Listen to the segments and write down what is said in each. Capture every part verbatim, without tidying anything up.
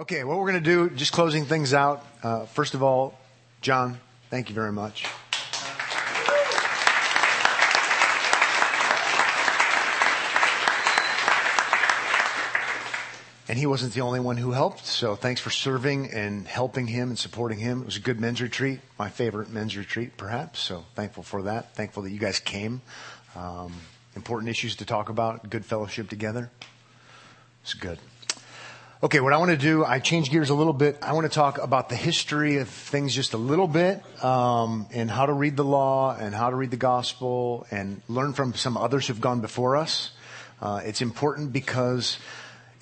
Okay, what we're going to do, just closing things out. Uh, first of all, John, thank you very much. And he wasn't the only one who helped, so thanks for serving and helping him and supporting him. It was a good men's retreat, my favorite men's retreat, perhaps, so thankful for that. Thankful that you guys came. Um, important issues to talk about, good fellowship together. It's good. Okay, what I want to do, I change gears a little bit. I want to talk about the history of things just a little bit, um, and how to read the law and how to read the gospel and learn from some others who've gone before us. Uh, it's important because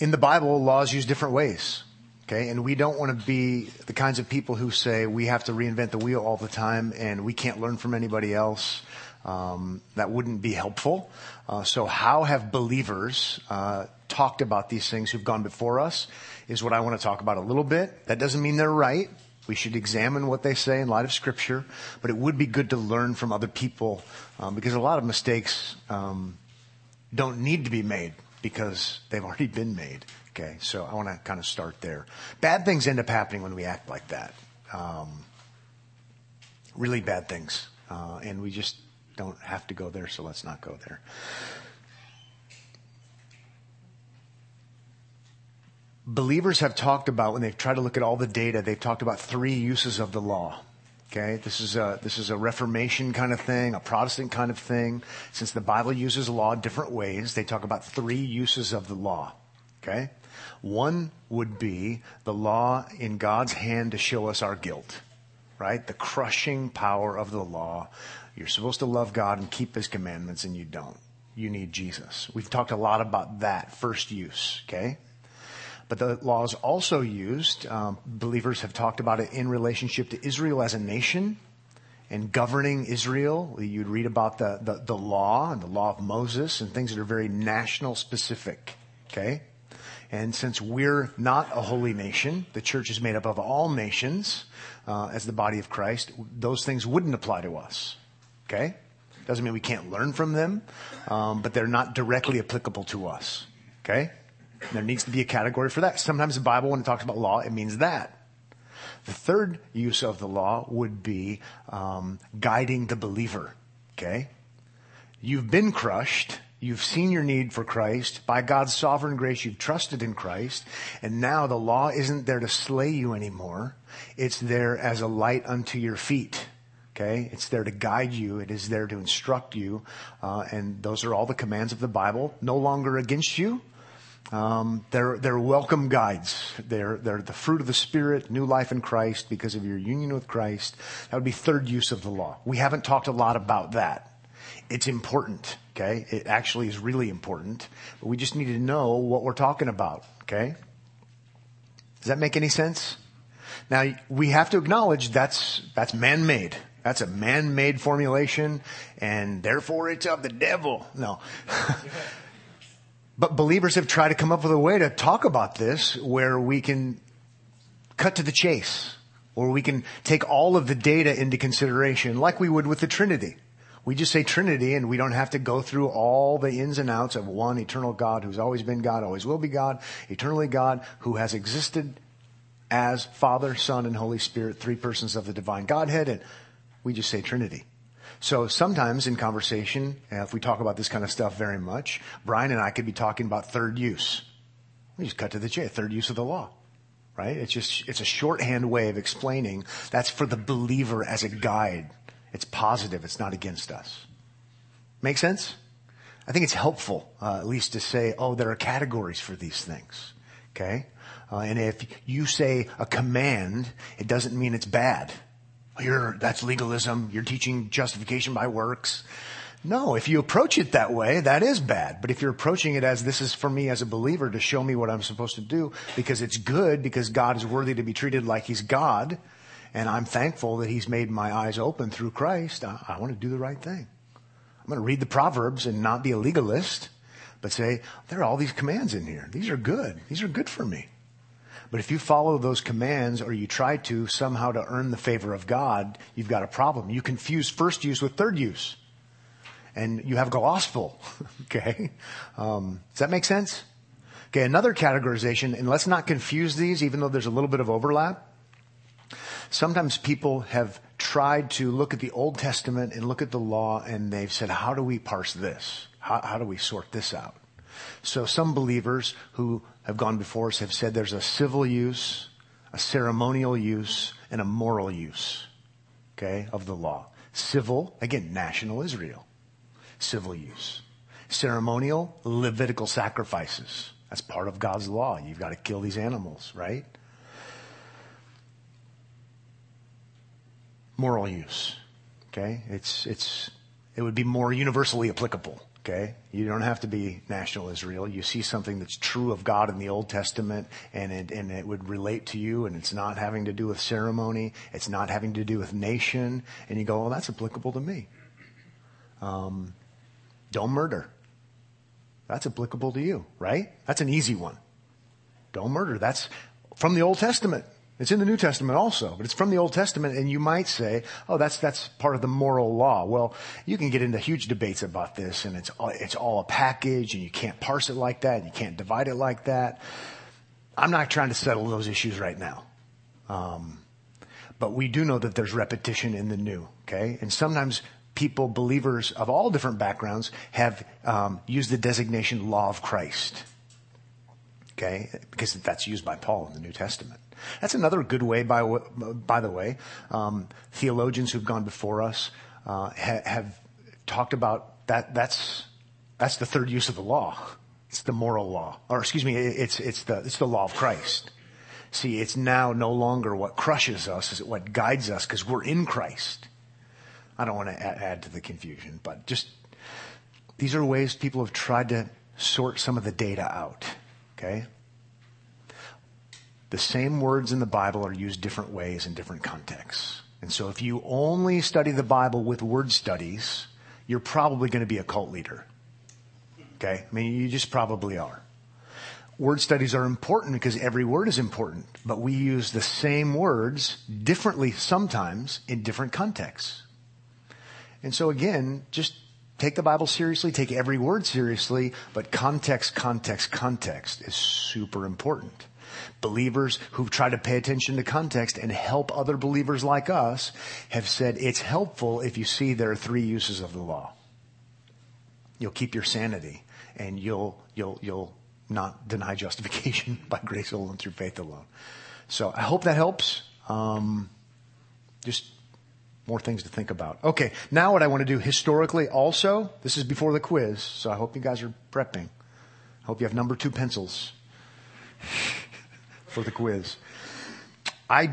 in the Bible, law is used different ways, okay? And we don't want to be the kinds of people who say we have to reinvent the wheel all the time and we can't learn from anybody else. Um, that wouldn't be helpful. Uh, so how have believers uh, talked about these things who've gone before us is what I want to talk about a little bit. That doesn't mean they're right. We should examine what they say in light of Scripture, but it would be good to learn from other people um, because a lot of mistakes um, don't need to be made, because they've already been made. Okay, so I want to kind of start there. Bad things end up happening when we act like that. Um, really bad things. Uh, and we just don't have to go there, so let's not go there. Believers have talked about, when they've tried to look at all the data, they've talked about three uses of the law. Okay, this is a, this is a Reformation kind of thing, a Protestant kind of thing. Since the Bible uses law different ways, they talk about three uses of the law. Okay, one would be the law in God's hand to show us our guilt, right? The crushing power of the law. You're supposed to love God and keep His commandments, and you don't. You need Jesus. We've talked a lot about that first use. Okay. But the law is also used, um, believers have talked about it in relationship to Israel as a nation and governing Israel. You'd read about the, the, the law and the law of Moses and things that are very national specific, okay? And since we're not a holy nation, the church is made up of all nations uh, as the body of Christ, those things wouldn't apply to us, okay? Doesn't mean we can't learn from them, um, but they're not directly applicable to us, okay? There needs to be a category for that. Sometimes the Bible, when it talks about law, it means that. The third use of the law would be um, guiding the believer, okay? You've been crushed. You've seen your need for Christ. By God's sovereign grace, you've trusted in Christ. And now the law isn't there to slay you anymore. It's there as a light unto your feet, okay? It's there to guide you. It is there to instruct you. Uh, and those are all the commands of the Bible. No longer against you. Um, they're, they're welcome guides. They're, they're the fruit of the Spirit, new life in Christ because of your union with Christ. That would be third use of the law. We haven't talked a lot about that. It's important, okay? It actually is really important, but we just need to know what we're talking about, okay? Does that make any sense? Now, we have to acknowledge that's, that's man-made. That's a man-made formulation, and therefore it's of the devil. No. But believers have tried to come up with a way to talk about this where we can cut to the chase, or we can take all of the data into consideration like we would with the Trinity. We just say Trinity and we don't have to go through all the ins and outs of one eternal God who's always been God, always will be God, eternally God, who has existed as Father, Son, and Holy Spirit, three persons of the divine Godhead, and we just say Trinity. So sometimes in conversation, if we talk about this kind of stuff very much, Brian and I could be talking about third use. We just cut to the chase, third use of the law, right? It's just, it's a shorthand way of explaining that's for the believer as a guide. It's positive. It's not against us. Make sense? I think it's helpful, uh, at least to say, oh, there are categories for these things, okay? Uh, and if you say a command, it doesn't mean it's bad. You're, that's legalism. You're teaching justification by works. No, if you approach it that way, that is bad. But if you're approaching it as this is for me as a believer to show me what I'm supposed to do because it's good, because God is worthy to be treated like He's God, and I'm thankful that He's made my eyes open through Christ, I, I want to do the right thing. I'm going to read the Proverbs and not be a legalist, but say, there are all these commands in here. These are good. These are good for me. But if you follow those commands or you try to somehow to earn the favor of God, you've got a problem. You confuse first use with third use. And you have gospel, okay? Um, does that make sense? Okay, another categorization, and let's not confuse these, even though there's a little bit of overlap. Sometimes people have tried to look at the Old Testament and look at the law, and they've said, how do we parse this? How, how do we sort this out? So some believers who have gone before us have said there's a civil use, a ceremonial use, and a moral use, okay, of the law. Civil, again, national Israel, civil use. Ceremonial, Levitical sacrifices. That's part of God's law. You've got to kill these animals, right? Moral use, okay? It's it's it would be more universally applicable, okay? You don't have to be national Israel. You see something that's true of God in the Old Testament, and it and it would relate to you, and it's not having to do with ceremony. It's not having to do with nation, and you go, well, that's applicable to me. Um, don't murder. That's applicable to you, right? That's an easy one. Don't murder. That's from the Old Testament. It's in the New Testament also, but it's from the Old Testament, and you might say, oh, that's that's part of the moral law. Well, you can get into huge debates about this, and it's all, it's all a package, and you can't parse it like that, and you can't divide it like that. I'm not trying to settle those issues right now. Um, but we do know that there's repetition in the new, okay? And sometimes people, believers of all different backgrounds, have um, used the designation law of Christ, okay? Because that's used by Paul in the New Testament. That's another good way, by, by the way, um, theologians who've gone before us uh, ha- have talked about that. That's that's the third use of the law. It's the moral law, or excuse me, it's it's the it's the law of Christ. See, it's now no longer what crushes us; is it what guides us because we're in Christ. I don't want to add, add to the confusion, but just these are ways people have tried to sort some of the data out. Okay. The same words in the Bible are used different ways in different contexts. And so if you only study the Bible with word studies, you're probably going to be a cult leader. Okay? I mean, you just probably are. Word studies are important because every word is important, but we use the same words differently sometimes in different contexts. And so again, just take the Bible seriously, take every word seriously, but context, context, context is super important. Believers who've tried to pay attention to context and help other believers like us have said it's helpful if you see there are three uses of the law. You'll keep your sanity, and you'll you'll you'll not deny justification by grace alone through faith alone. So I hope that helps. Um, just more things to think about. Okay, now what I want to do historically also, this is before the quiz, so I hope you guys are prepping. I hope you have number two pencils. For the quiz. I,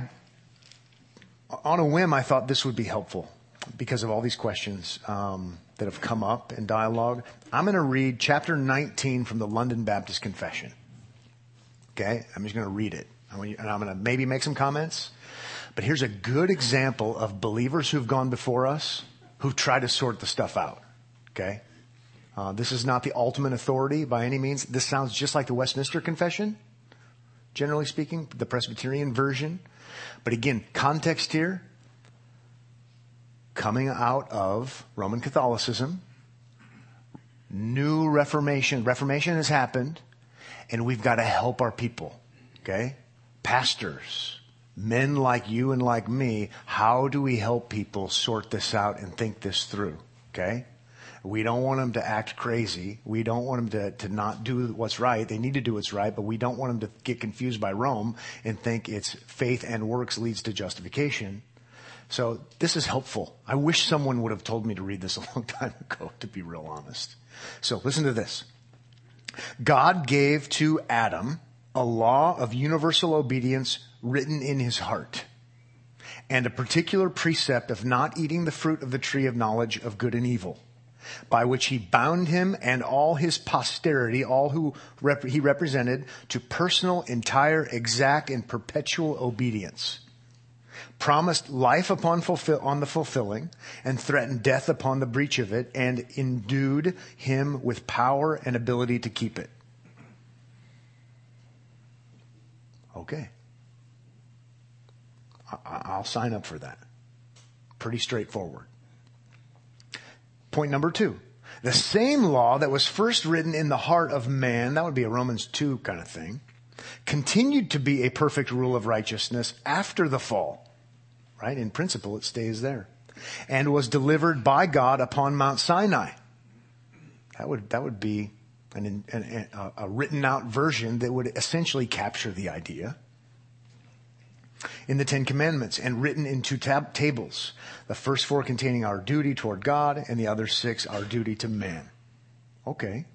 on a whim, I thought this would be helpful because of all these questions um, that have come up in dialogue. I'm going to read chapter nineteen from the London Baptist Confession. Okay? I'm just going to read it. I'm gonna, and I'm going to maybe make some comments. But here's a good example of believers who've gone before us who've tried to sort the stuff out. Okay? Uh, this is not the ultimate authority by any means. This sounds just like the Westminster Confession. Generally speaking, the Presbyterian version. But again, context here, coming out of Roman Catholicism, new Reformation. Reformation has happened, and we've got to help our people, okay? Pastors, men like you and like me, how do we help people sort this out and think this through, okay? We don't want them to act crazy. We don't want them to, to not do what's right. They need to do what's right, but we don't want them to get confused by Rome and think it's faith and works leads to justification. So this is helpful. I wish someone would have told me to read this a long time ago, to be real honest. So listen to this. God gave to Adam a law of universal obedience written in his heart, and a particular precept of not eating the fruit of the tree of knowledge of good and evil, by which he bound him and all his posterity, all who rep- he represented, to personal, entire, exact, and perpetual obedience, promised life upon fulfill- on the fulfilling, and threatened death upon the breach of it, and endued him with power and ability to keep it. Okay. I- I'll sign up for that. Pretty straightforward. Point number two, The same law that was first written in the heart of man, that would be a Romans two kind of thing, continued to be a perfect rule of righteousness after the fall, right? In principle, it stays there, and was delivered by God upon Mount Sinai. That would, that would be an, an, a written out version that would essentially capture the idea. In the Ten Commandments and written in two tab- tables, the first four containing our duty toward God and the other six our duty to man. Okay,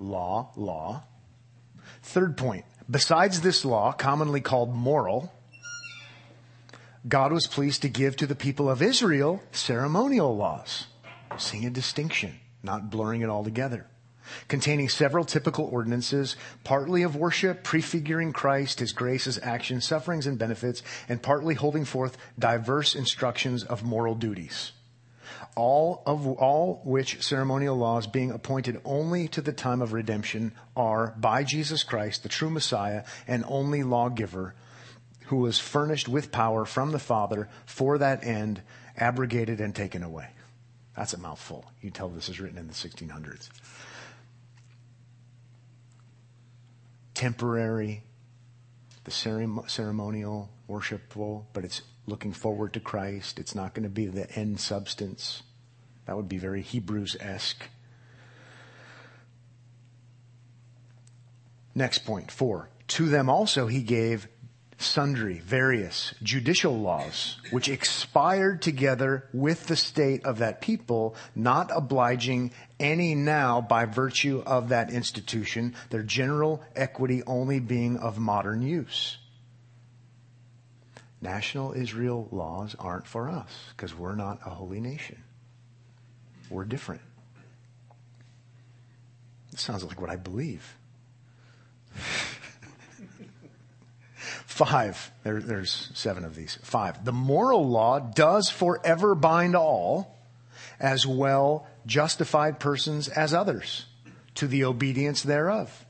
law, law. Third point, besides this law, commonly called moral, God was pleased to give to the people of Israel ceremonial laws. Seeing a distinction, not blurring it all together. Containing several typical ordinances, partly of worship, prefiguring Christ, his graces, actions, sufferings, and benefits, and partly holding forth diverse instructions of moral duties. All of all which ceremonial laws, being appointed only to the time of redemption, are by Jesus Christ, the true Messiah and only lawgiver, who was furnished with power from the Father for that end, abrogated and taken away. That's a mouthful. You can tell this is written in the sixteen hundreds. Temporary, the ceremonial, worshipful, but it's looking forward to Christ. It's not going to be the end substance. That would be very Hebrews-esque. Next point, four. To them also he gave sundry, various judicial laws, which expired together with the state of that people, not obliging any now by virtue of that institution, their general equity only being of modern use. National Israel laws aren't for us because we're not a holy nation. We're different. It sounds like what I believe. Five, there, there's seven of these. Five, the moral law does forever bind all, as well justified persons as others, to the obedience thereof.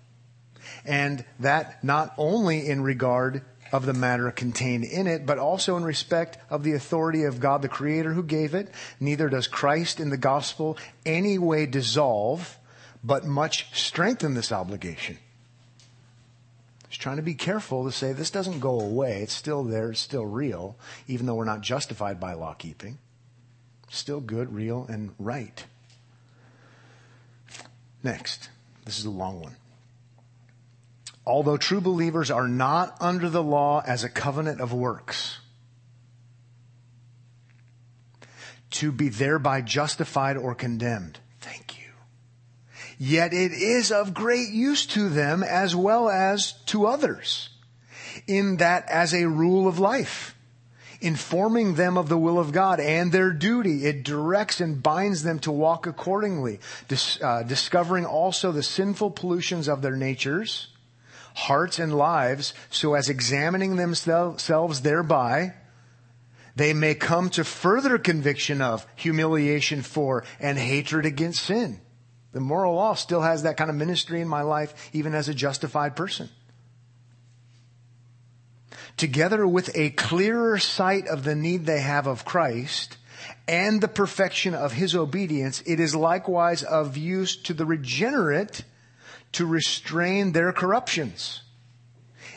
And that not only in regard of the matter contained in it, but also in respect of the authority of God the Creator who gave it. Neither does Christ in the gospel any way dissolve, but much strengthen this obligation. He's trying to be careful to say this doesn't go away. It's still there. It's still real, even though we're not justified by law keeping. Still good, real, and right. Next. This is a long one. Although true believers are not under the law as a covenant of works, to be thereby justified or condemned. Thank you. Yet it is of great use to them as well as to others, in that as a rule of life, informing them of the will of God and their duty, it directs and binds them to walk accordingly, dis- uh, discovering also the sinful pollutions of their natures, hearts, and lives, so as examining themselves thereby, they may come to further conviction of humiliation for and hatred against sin. The moral law still has that kind of ministry in my life, even as a justified person. Together with a clearer sight of the need they have of Christ and the perfection of his obedience, it is likewise of use to the regenerate to restrain their corruptions,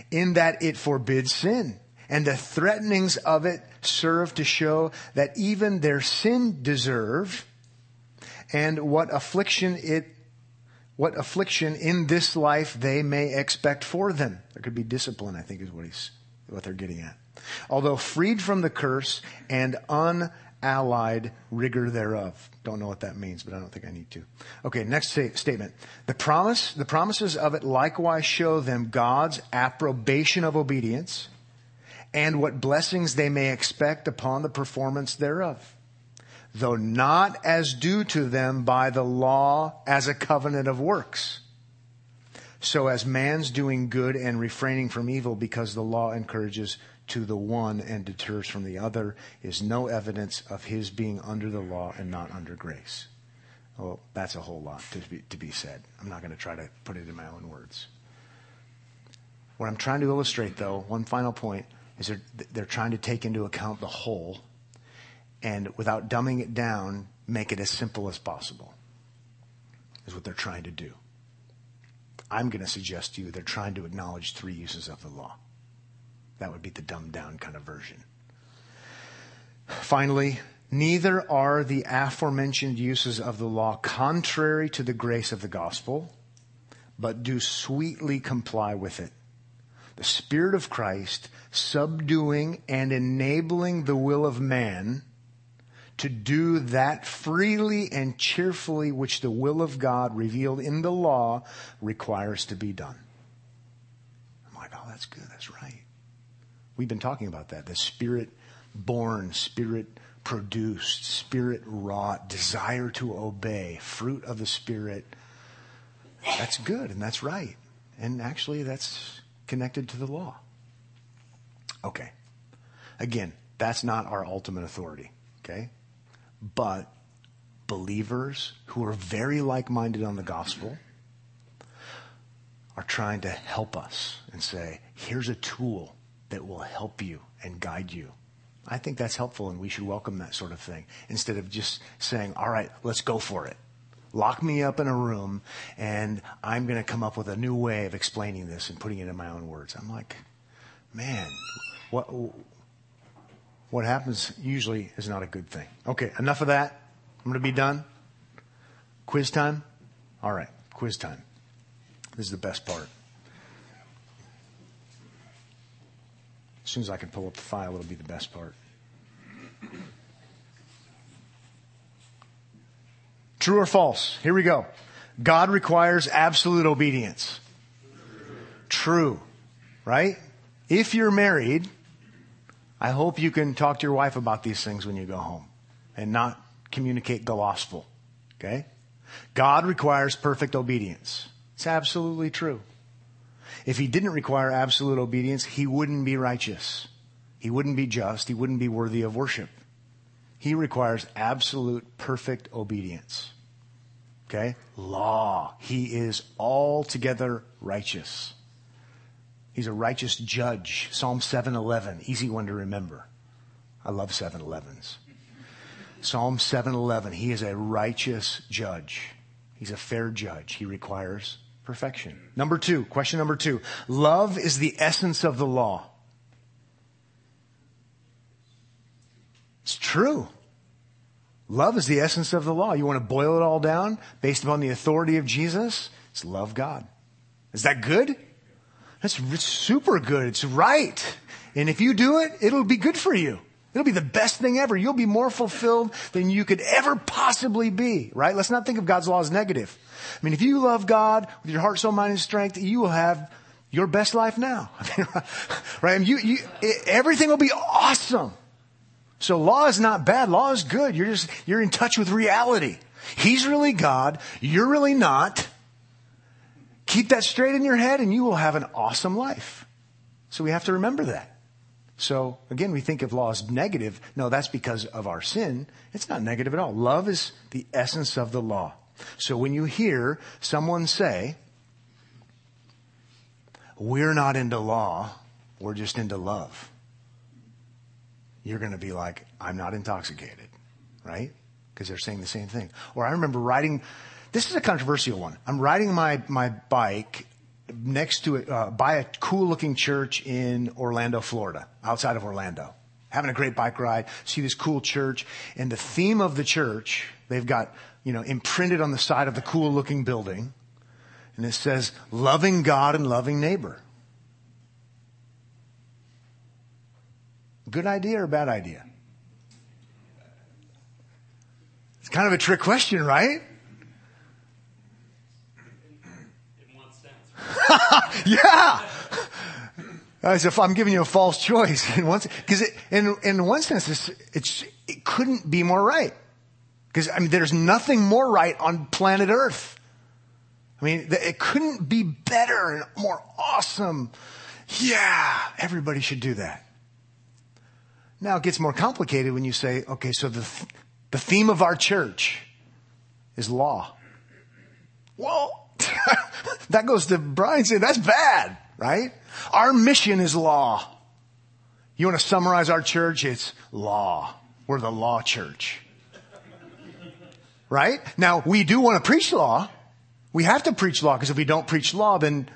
in that it forbids sin, and the threatenings of it serve to show that even their sin deserve, and what affliction it, what affliction in this life they may expect for them. There could be discipline, I think, is what he's, what they're getting at. Although freed from the curse and unallied rigor thereof. Don't know what that means, but I don't think I need to. Okay, next st- statement. The promise, the promises of it likewise show them God's approbation of obedience and what blessings they may expect upon the performance thereof, though not as due to them by the law as a covenant of works, so as man's doing good and refraining from evil, because the law encourages to the one and deters from the other, is no evidence of his being under the law and not under grace. Well, that's a whole lot to be, to be said. I'm not going to try to put it in my own words. What I'm trying to illustrate, though, one final point, is they're, they're trying to take into account the whole, and without dumbing it down, make it as simple as possible. is what they're trying to do. I'm going to suggest to you they're trying to acknowledge three uses of the law. That would be the dumbed down kind of version. Finally, neither are the aforementioned uses of the law contrary to the grace of the gospel, but do sweetly comply with it. The Spirit of Christ subduing and enabling the will of man to do that freely and cheerfully which the will of God revealed in the law requires to be done. I'm like, oh, that's good. That's right. We've been talking about that. The Spirit-born, Spirit-produced, Spirit-wrought desire to obey, fruit of the Spirit. That's good, and that's right. And actually, that's connected to the law. Okay. Again, that's not our ultimate authority. Okay? But believers who are very like-minded on the gospel are trying to help us and say, here's a tool that will help you and guide you. I think that's helpful, and we should welcome that sort of thing instead of just saying, all right, let's go for it. Lock me up in a room, and I'm going to come up with a new way of explaining this and putting it in my own words. I'm like, man, what... What happens usually is not a good thing. Okay, enough of that. I'm going to be done. Quiz time? All right, quiz time. This is the best part. As soon as I can pull up the file, it'll be the best part. True or false? Here we go. God requires absolute obedience. True, right? If you're married... I hope you can talk to your wife about these things when you go home and not communicate the gospel, okay? God requires perfect obedience. It's absolutely true. If he didn't require absolute obedience, he wouldn't be righteous. He wouldn't be just. He wouldn't be worthy of worship. He requires absolute perfect obedience, okay? Law. He is altogether righteous. He's a righteous judge. Psalm seven eleven, easy one to remember. I love seven elevens. Psalm seven eleven, he is a righteous judge. He's a fair judge. He requires perfection. Number two, question number two. Love is the essence of the law. It's true. Love is the essence of the law. You want to boil it all down based upon the authority of Jesus? It's love God. Is that good? That's super good. It's right. And if you do it, it'll be good for you. It'll be the best thing ever. You'll be more fulfilled than you could ever possibly be, right? Let's not think of God's law as negative. I mean, if you love God with your heart, soul, mind, and strength, you will have your best life now. I mean, right? I mean, you, you, it, everything will be awesome. So law is not bad. Law is good. You're just, you're in touch with reality. He's really God. You're really not. Keep that straight in your head and you will have an awesome life. So we have to remember that. So again, we think of law as negative. No, that's because of our sin. It's not negative at all. Love is the essence of the law. So when you hear someone say, we're not into law, we're just into love, you're going to be like, I'm not intoxicated, right? Because they're saying the same thing. Or I remember riding... This is a controversial one. I'm riding my, my bike next to it, uh, by a cool looking church in Orlando, Florida, outside of Orlando, having a great bike ride, see this cool church, and the theme of the church, they've got, you know, imprinted on the side of the cool looking building. And it says, loving God and loving neighbor. Good idea or bad idea? It's kind of a trick question, right? Yeah, as if I'm giving you a false choice in one, because in in one sense, it's, it's it couldn't be more right. Because I mean, there's nothing more right on planet Earth. I mean, it couldn't be better and more awesome. Yeah, everybody should do that. Now it gets more complicated when you say, okay, so the th- the theme of our church is law. Well. That goes to Brian saying, that's bad, right? Our mission is law. You want to summarize our church? It's law. We're the law church. Right? Now, we do want to preach law. We have to preach law, because if we don't preach law, then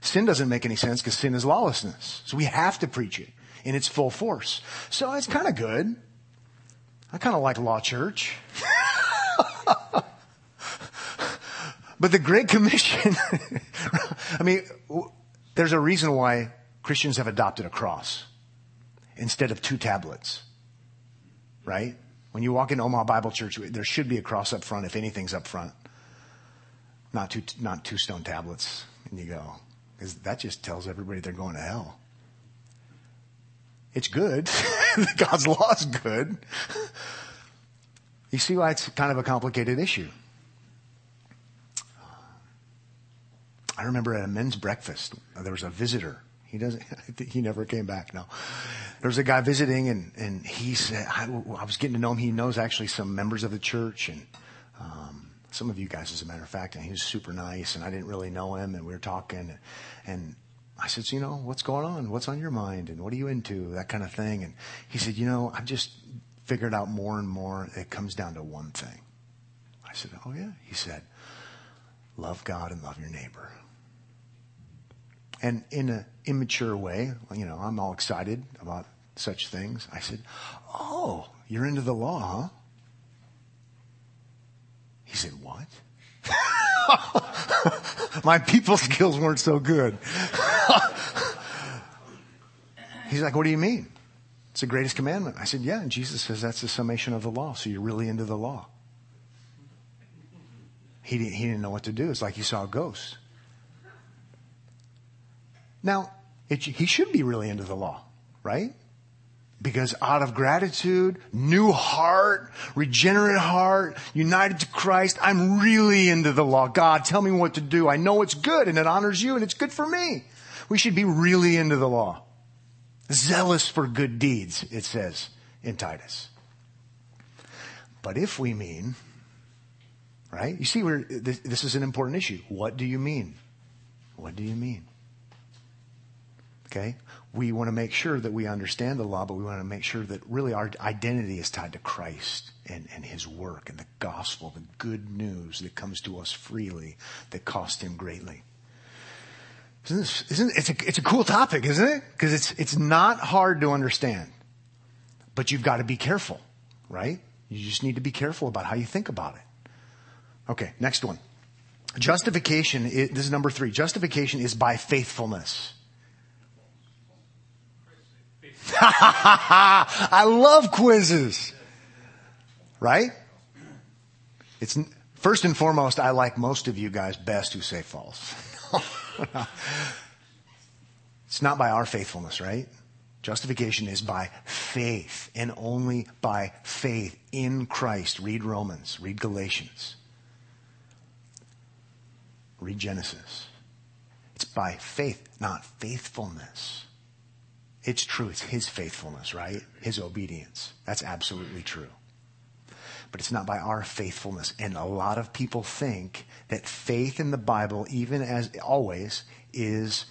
sin doesn't make any sense, because sin is lawlessness. So we have to preach it in its full force. So it's kind of good. I kind of like Law Church. But the Great Commission, I mean, w- there's a reason why Christians have adopted a cross instead of two tablets, right? When you walk into Omaha Bible Church, there should be a cross up front, if anything's up front. Not two, not two stone tablets. And you go, because that just tells everybody they're going to hell. It's good. God's law is good. You see why it's kind of a complicated issue. I remember at a men's breakfast, there was a visitor. He doesn't, he never came back. No, there was a guy visiting, and, and he said, I, I was getting to know him. He knows actually some members of the church, and, um, some of you guys, as a matter of fact, and he was super nice, and I didn't really know him, and we were talking, and I said, so, you know, what's going on? What's on your mind? And what are you into? That kind of thing. And he said, you know, I've just figured out more and more it comes down to one thing. I said, oh yeah. He said, love God and love your neighbor. And in an immature way, you know, I'm all excited about such things. I said, oh, you're into the law, huh? He said, what? My people skills weren't so good. He's like, what do you mean? It's the greatest commandment. I said, yeah. And Jesus says that's the summation of the law. So you're really into the law. He didn't, he didn't know what to do. It's like he saw a ghost. Now, it, he should be really into the law, right? Because out of gratitude, new heart, regenerate heart, united to Christ, I'm really into the law. God, tell me what to do. I know it's good, and it honors you, and it's good for me. We should be really into the law. Zealous for good deeds, it says in Titus. But if we mean, right? You see, we're, this, this is an important issue. What do you mean? What do you mean? Okay? We want to make sure that we understand the law, but we want to make sure that really our identity is tied to Christ and, and his work and the gospel, the good news that comes to us freely that cost him greatly. Isn't this, isn't, it's, a, it's a cool topic, isn't it? Because it's, it's not hard to understand, but you've got to be careful, right? You just need to be careful about how you think about it. Okay, next one. Justification, is, this is number three. Justification is by faithfulness. I love quizzes, right? It's first and foremost, I like most of you guys best who say false. It's not by our faithfulness, right? Justification is by faith and only by faith in Christ. Read Romans, read Galatians, read Genesis. It's by faith, not faithfulness. It's true. It's his faithfulness, right? His obedience. That's absolutely true. But it's not by our faithfulness. And a lot of people think that faith in the Bible, even as always, is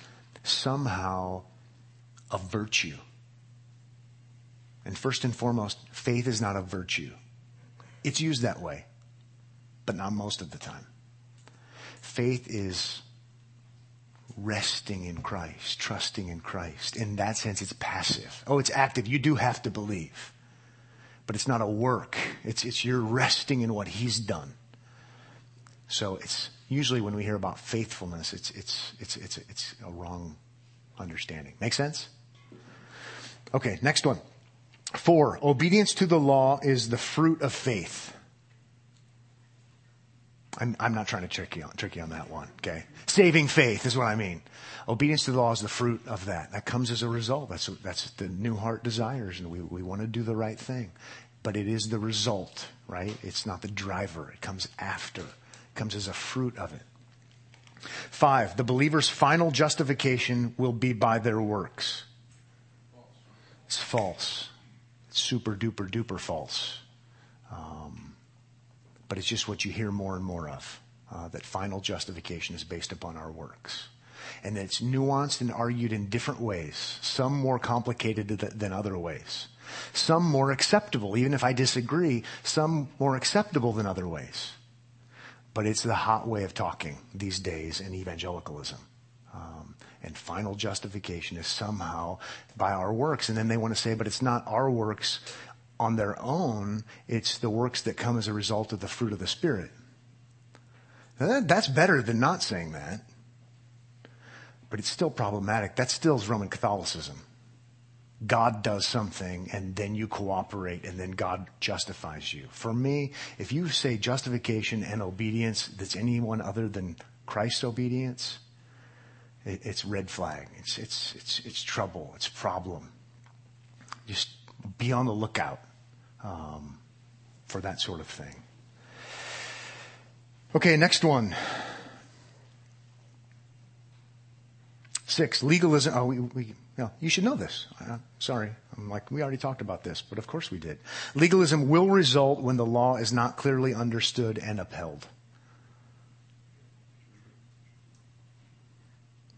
somehow a virtue. And first and foremost, faith is not a virtue. It's used that way, but not most of the time. Faith is resting in Christ, trusting in Christ. In that sense, it's passive. Oh, it's active. You do have to believe. But it's not a work. It's it's you're resting in what he's done. So it's usually when we hear about faithfulness, it's it's it's it's it's a wrong understanding. Make sense? Okay, next one. Four, obedience to the law is the fruit of faith. I'm, I'm not trying to trick you on, trick you on that one, okay? Saving faith is what I mean. Obedience to the law is the fruit of that. That comes as a result. That's that's the new heart desires, and we, we want to do the right thing. But it is the result, right? It's not the driver. It comes after. It comes as a fruit of it. Five, the believer's final justification will be by their works. It's false. It's super duper duper false. Um But it's just what you hear more and more of, uh, that final justification is based upon our works. And that it's nuanced and argued in different ways, some more complicated than other ways, some more acceptable, even if I disagree, some more acceptable than other ways. But it's the hot way of talking these days in evangelicalism. Um, and final justification is somehow by our works. And then they want to say, but it's not our works on their own. It's the works that come as a result of the fruit of the Spirit. Now that, that's better than not saying that. But it's still problematic. That still is Roman Catholicism. God does something, and then you cooperate, and then God justifies you. For me, if you say justification and obedience that's anyone other than Christ's obedience, it, it's red flag. It's it's it's it's trouble. It's problem. Just be on the lookout um, for that sort of thing. Okay, next one. Six, legalism. Oh, we, we no, you should know this. Uh, sorry. I'm like, we already talked about this, but of course we did. Legalism will result when the law is not clearly understood and upheld.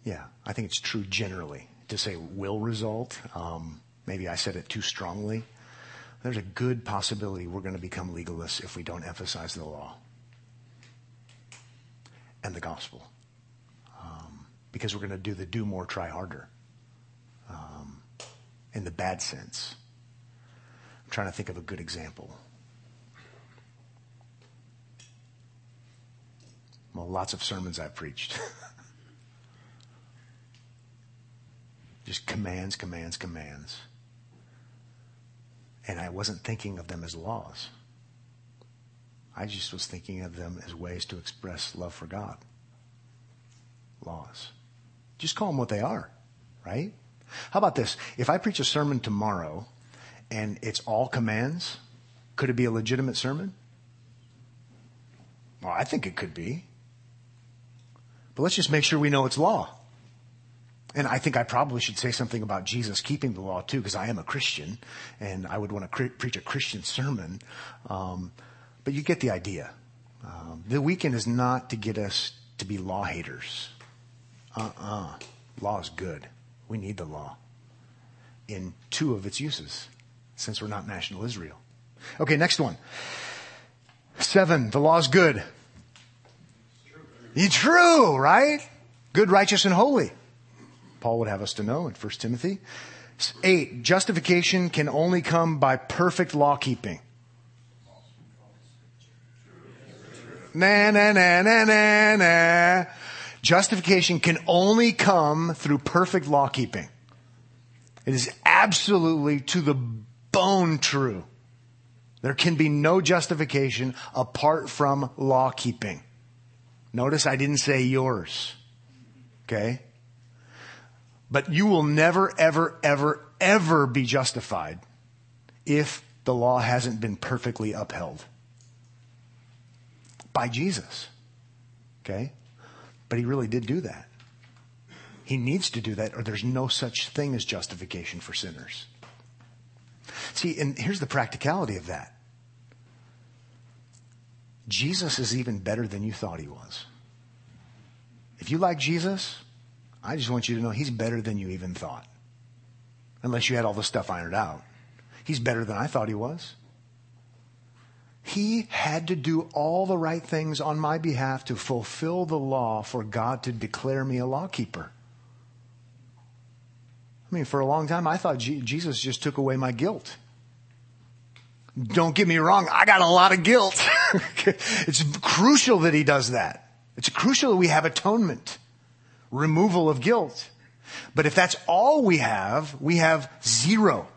Yeah, I think it's true generally to say will result. Um, maybe I said it too strongly. There's a good possibility we're going to become legalists if we don't emphasize the law and the gospel. Because we're going to do the do more, try harder, um, in the bad sense. I'm trying to think of a good example. Well, lots of sermons I've preached. Just commands, commands, commands. And I wasn't thinking of them as laws. I just was thinking of them as ways to express love for God. Laws. Just call them what they are, right? How about this? If I preach a sermon tomorrow and it's all commands, could it be a legitimate sermon? Well, I think it could be. But let's just make sure we know it's law. And I think I probably should say something about Jesus keeping the law too, because I am a Christian and I would want to cre- preach a Christian sermon. Um, but you get the idea. Um, the weekend is not to get us to be law haters. Uh-uh. Law is good. We need the law in two of its uses, since we're not national Israel. Okay, next one. Seven, the law is good. True, True right? Good, righteous, and holy. Paul would have us to know in First Timothy. Eight, justification can only come by perfect law keeping. Na, na, na, na, na, na. Justification can only come through perfect law keeping. It is absolutely to the bone true. There can be no justification apart from law keeping. Notice I didn't say yours. Okay? But you will never, ever, ever, ever be justified if the law hasn't been perfectly upheld by Jesus. Okay? But he really did do that. He needs to do that, or there's no such thing as justification for sinners. See, and here's the practicality of that. Jesus is even better than you thought he was. If you like Jesus, I just want you to know he's better than you even thought. Unless you had all the stuff ironed out. He's better than I thought he was. He had to do all the right things on my behalf to fulfill the law for God to declare me a lawkeeper. I mean, for a long time, I thought G- Jesus just took away my guilt. Don't get me wrong. I got a lot of guilt. It's crucial that he does that. It's crucial that we have atonement, removal of guilt. But if that's all we have, we have zero.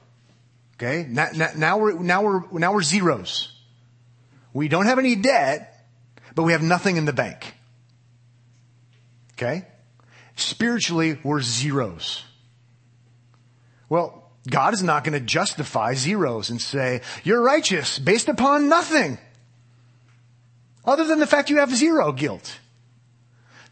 Okay. Now, now we're, now we're, now we're zeros. We don't have any debt, but we have nothing in the bank. Okay? Spiritually, we're zeros. Well, God is not going to justify zeros and say, you're righteous based upon nothing other than the fact you have zero guilt.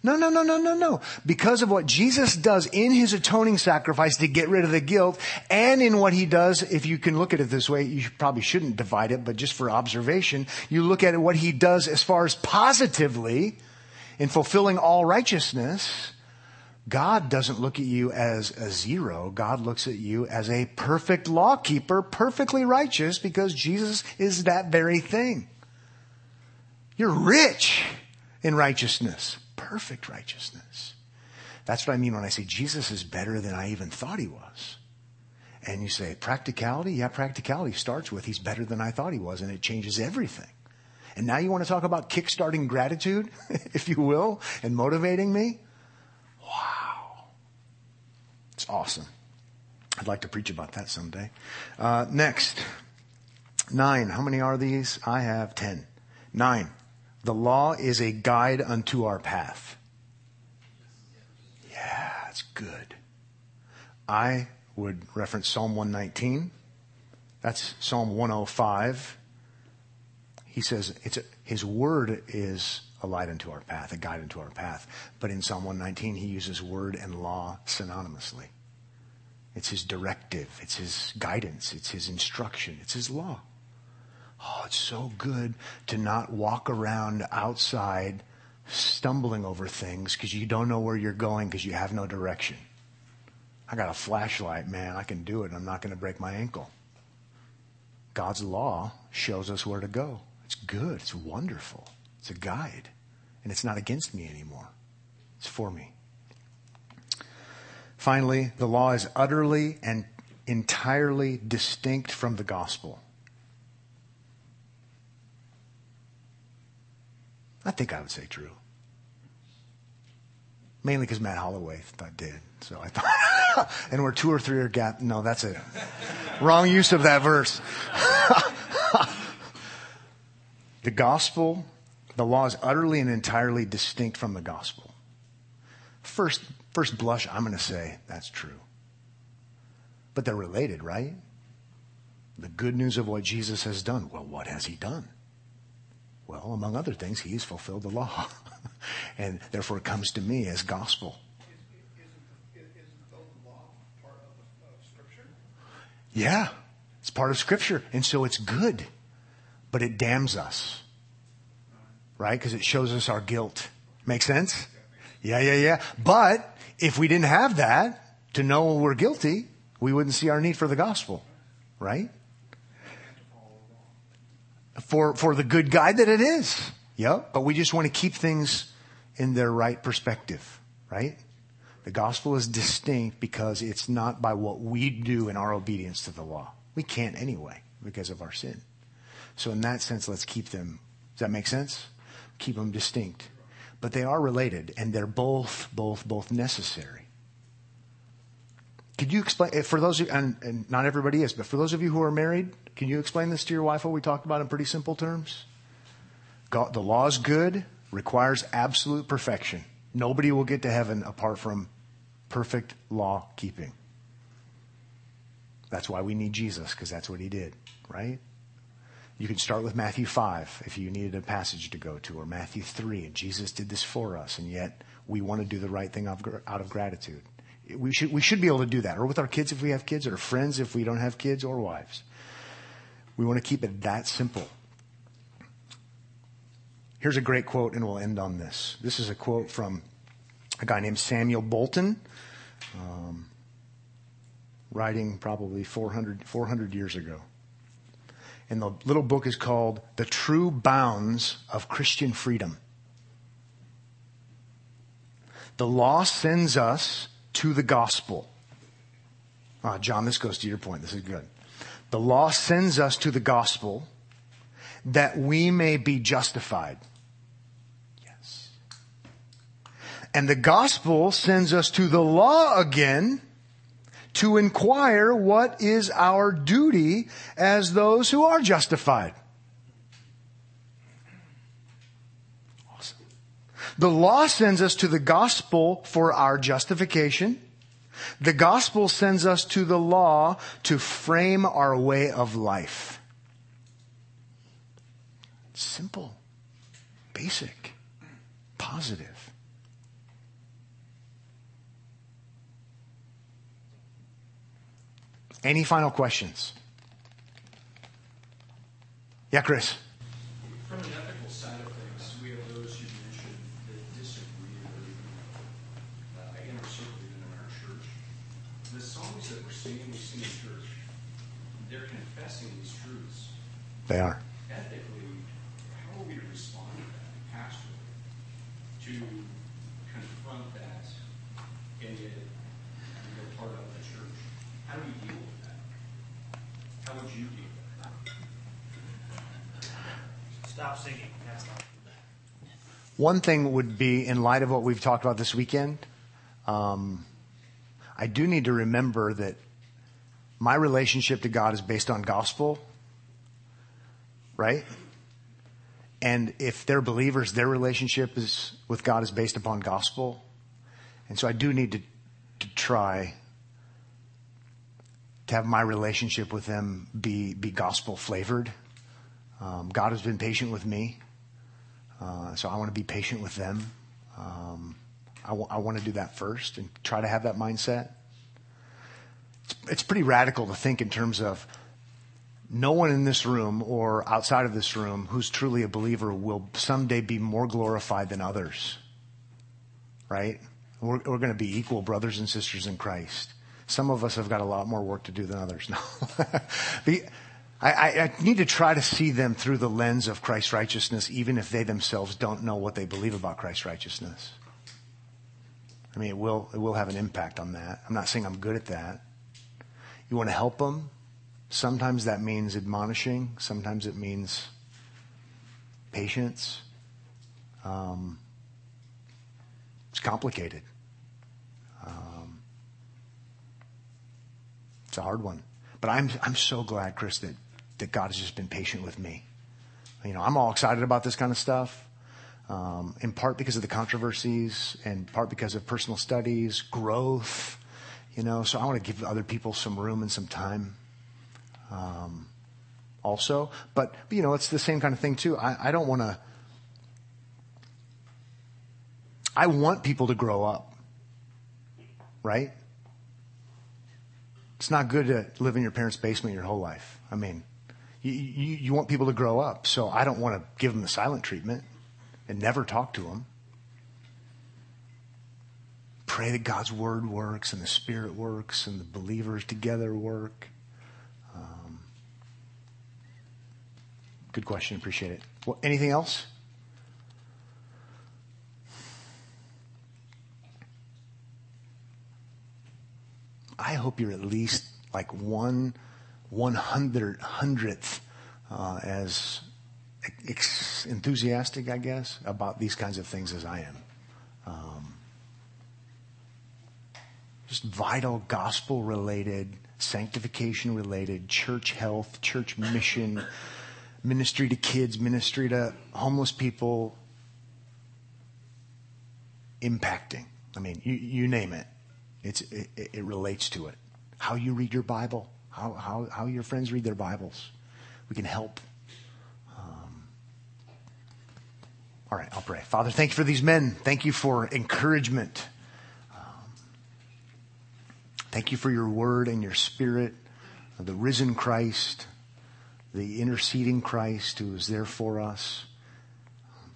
No, no, no, no, no, no. Because of what Jesus does in his atoning sacrifice to get rid of the guilt, and in what he does, if you can look at it this way, you probably shouldn't divide it, but just for observation, you look at what he does as far as positively in fulfilling all righteousness. God doesn't look at you as a zero. God looks at you as a perfect law keeper, perfectly righteous, because Jesus is that very thing. You're rich. in righteousness, perfect righteousness. That's what I mean when I say Jesus is better than I even thought he was. And you say, practicality? Yeah, practicality starts with he's better than I thought he was, and it changes everything. And now you want to talk about kickstarting gratitude, if you will, and motivating me? Wow. It's awesome. I'd like to preach about that someday. Uh, next, nine. How many are these? I have ten. Nine. The law is a guide unto our path. Yeah, that's good. I would reference Psalm one nineteen. That's Psalm one oh five. He says it's a, his word is a light unto our path, a guide unto our path. But in Psalm one nineteen, he uses word and law synonymously. It's his directive. It's his guidance. It's his instruction. It's his law. Oh, it's so good to not walk around outside stumbling over things because you don't know where you're going because you have no direction. I got a flashlight, man. I can do it. I'm not going to break my ankle. God's law shows us where to go. It's good. It's wonderful. It's a guide. And it's not against me anymore. It's for me. Finally, the law is utterly and entirely distinct from the gospel. I think I would say true. Mainly because Matt Holloway thought did. So I thought, and where two or three are gathered. No, that's it. Wrong use of that verse. The gospel, the law is utterly and entirely distinct from the gospel. First, first blush, I'm going to say that's true. But they're related, right? The good news of what Jesus has done. Well, what has he done? Well, among other things, he has fulfilled the law. And therefore it comes to me as gospel. Isn't, isn't the law part of, of Scripture? Yeah, it's part of Scripture. And so it's good. But it damns us, right? Because it shows us our guilt. Make sense? Yeah, yeah, yeah. But if we didn't have that to know we're guilty, we wouldn't see our need for the gospel, right? For for the good guide that it is. Yep. But we just want to keep things in their right perspective, right? The gospel is distinct because it's not by what we do in our obedience to the law. We can't anyway because of our sin. So in that sense, let's keep them. Does that make sense? Keep them distinct. But they are related, and they're both, both, both necessary. Could you explain, for those of you, and, and not everybody is, but for those of you who are married, can you explain this to your wife, what we talked about in pretty simple terms? God, the law is good, requires absolute perfection. Nobody will get to heaven apart from perfect law keeping. That's why we need Jesus, because that's what he did, right? You can start with Matthew five if you needed a passage to go to, or Matthew three. And Jesus did this for us, and yet we want to do the right thing out of gratitude. We should, we should be able to do that, or with our kids if we have kids, or friends if we don't have kids, or wives. We want to keep it that simple. Here's a great quote, and we'll end on this. This is a quote from a guy named Samuel Bolton, um, writing probably four hundred, four hundred years ago. And the little book is called The True Bounds of Christian Freedom. The law sends us to the gospel. Ah, John, this goes to your point. This is good. The law sends us to the gospel that we may be justified. Yes. And the gospel sends us to the law again, to inquire what is our duty as those who are justified. Awesome. The law sends us to the gospel for our justification. The gospel sends us to the law to frame our way of life. Simple, basic, positive. Any final questions? Yeah, Chris? From an ethical side of things, we have those you mentioned that disagree or even uh, inner circle even in our church. The songs that we're singing, we sing in church, they're confessing these truths. They are. Ethically, how are we to respond to that pastorally? to confront that and get a part of the church. How do you deal with that? How would you deal with that? Stop singing. That's not. One thing would be, in light of what we've talked about this weekend, um, I do need to remember that my relationship to God is based on gospel, right? And if they're believers, their relationship is with God is based upon gospel. And so I do need to, to try to have my relationship with them be, be gospel flavored. Um, God has been patient with me. Uh, so I want to be patient with them. Um, I, w- I want to do that first and try to have that mindset. It's, it's pretty radical to think in terms of no one in this room or outside of this room who's truly a believer will someday be more glorified than others, right? We're, we're going to be equal brothers and sisters in Christ. Some of us have got a lot more work to do than others. No. the, I, I need to try to see them through the lens of Christ's righteousness, even if they themselves don't know what they believe about Christ's righteousness. I mean, it will it will have an impact on that. I'm not saying I'm good at that. You want to help them. Sometimes that means admonishing. Sometimes it means patience. Um, it's complicated. Um, it's a hard one. But I'm I'm so glad, Chris, that, that God has just been patient with me. You know, I'm all excited about this kind of stuff, um, in part because of the controversies, in part because of personal studies, growth, you know. So I want to give other people some room and some time um, also. But, you know, it's the same kind of thing, too. I, I don't want to – I want people to grow up, right? It's not good to live in your parents' basement your whole life. I mean, you, you, you want people to grow up, so I don't want to give them the silent treatment and never talk to them. Pray that God's word works and the Spirit works and the believers together work. Um, good question. Appreciate it. Well, anything else? I hope you're at least like one one hundred hundredth uh, as ex- enthusiastic, I guess, about these kinds of things as I am. Um, just vital gospel-related, sanctification-related, church health, church mission, ministry to kids, ministry to homeless people, impacting. I mean, you, you name it. It's, it, it relates to it. How you read your Bible, how how, how your friends read their Bibles. We can help. Um, all right, I'll pray. Father, thank you for these men. Thank you for encouragement. Um, thank you for your word and your Spirit, the risen Christ, the interceding Christ who is there for us.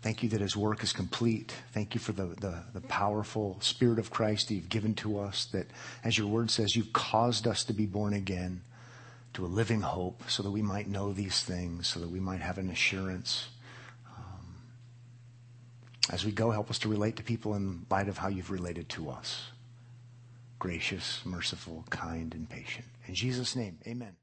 Thank you that his work is complete. Thank you for the, the, the powerful Spirit of Christ that you've given to us, that as your word says, you've caused us to be born again to a living hope so that we might know these things, so that we might have an assurance. Um, as we go, help us to relate to people in light of how you've related to us. Gracious, merciful, kind, and patient. In Jesus' name, amen.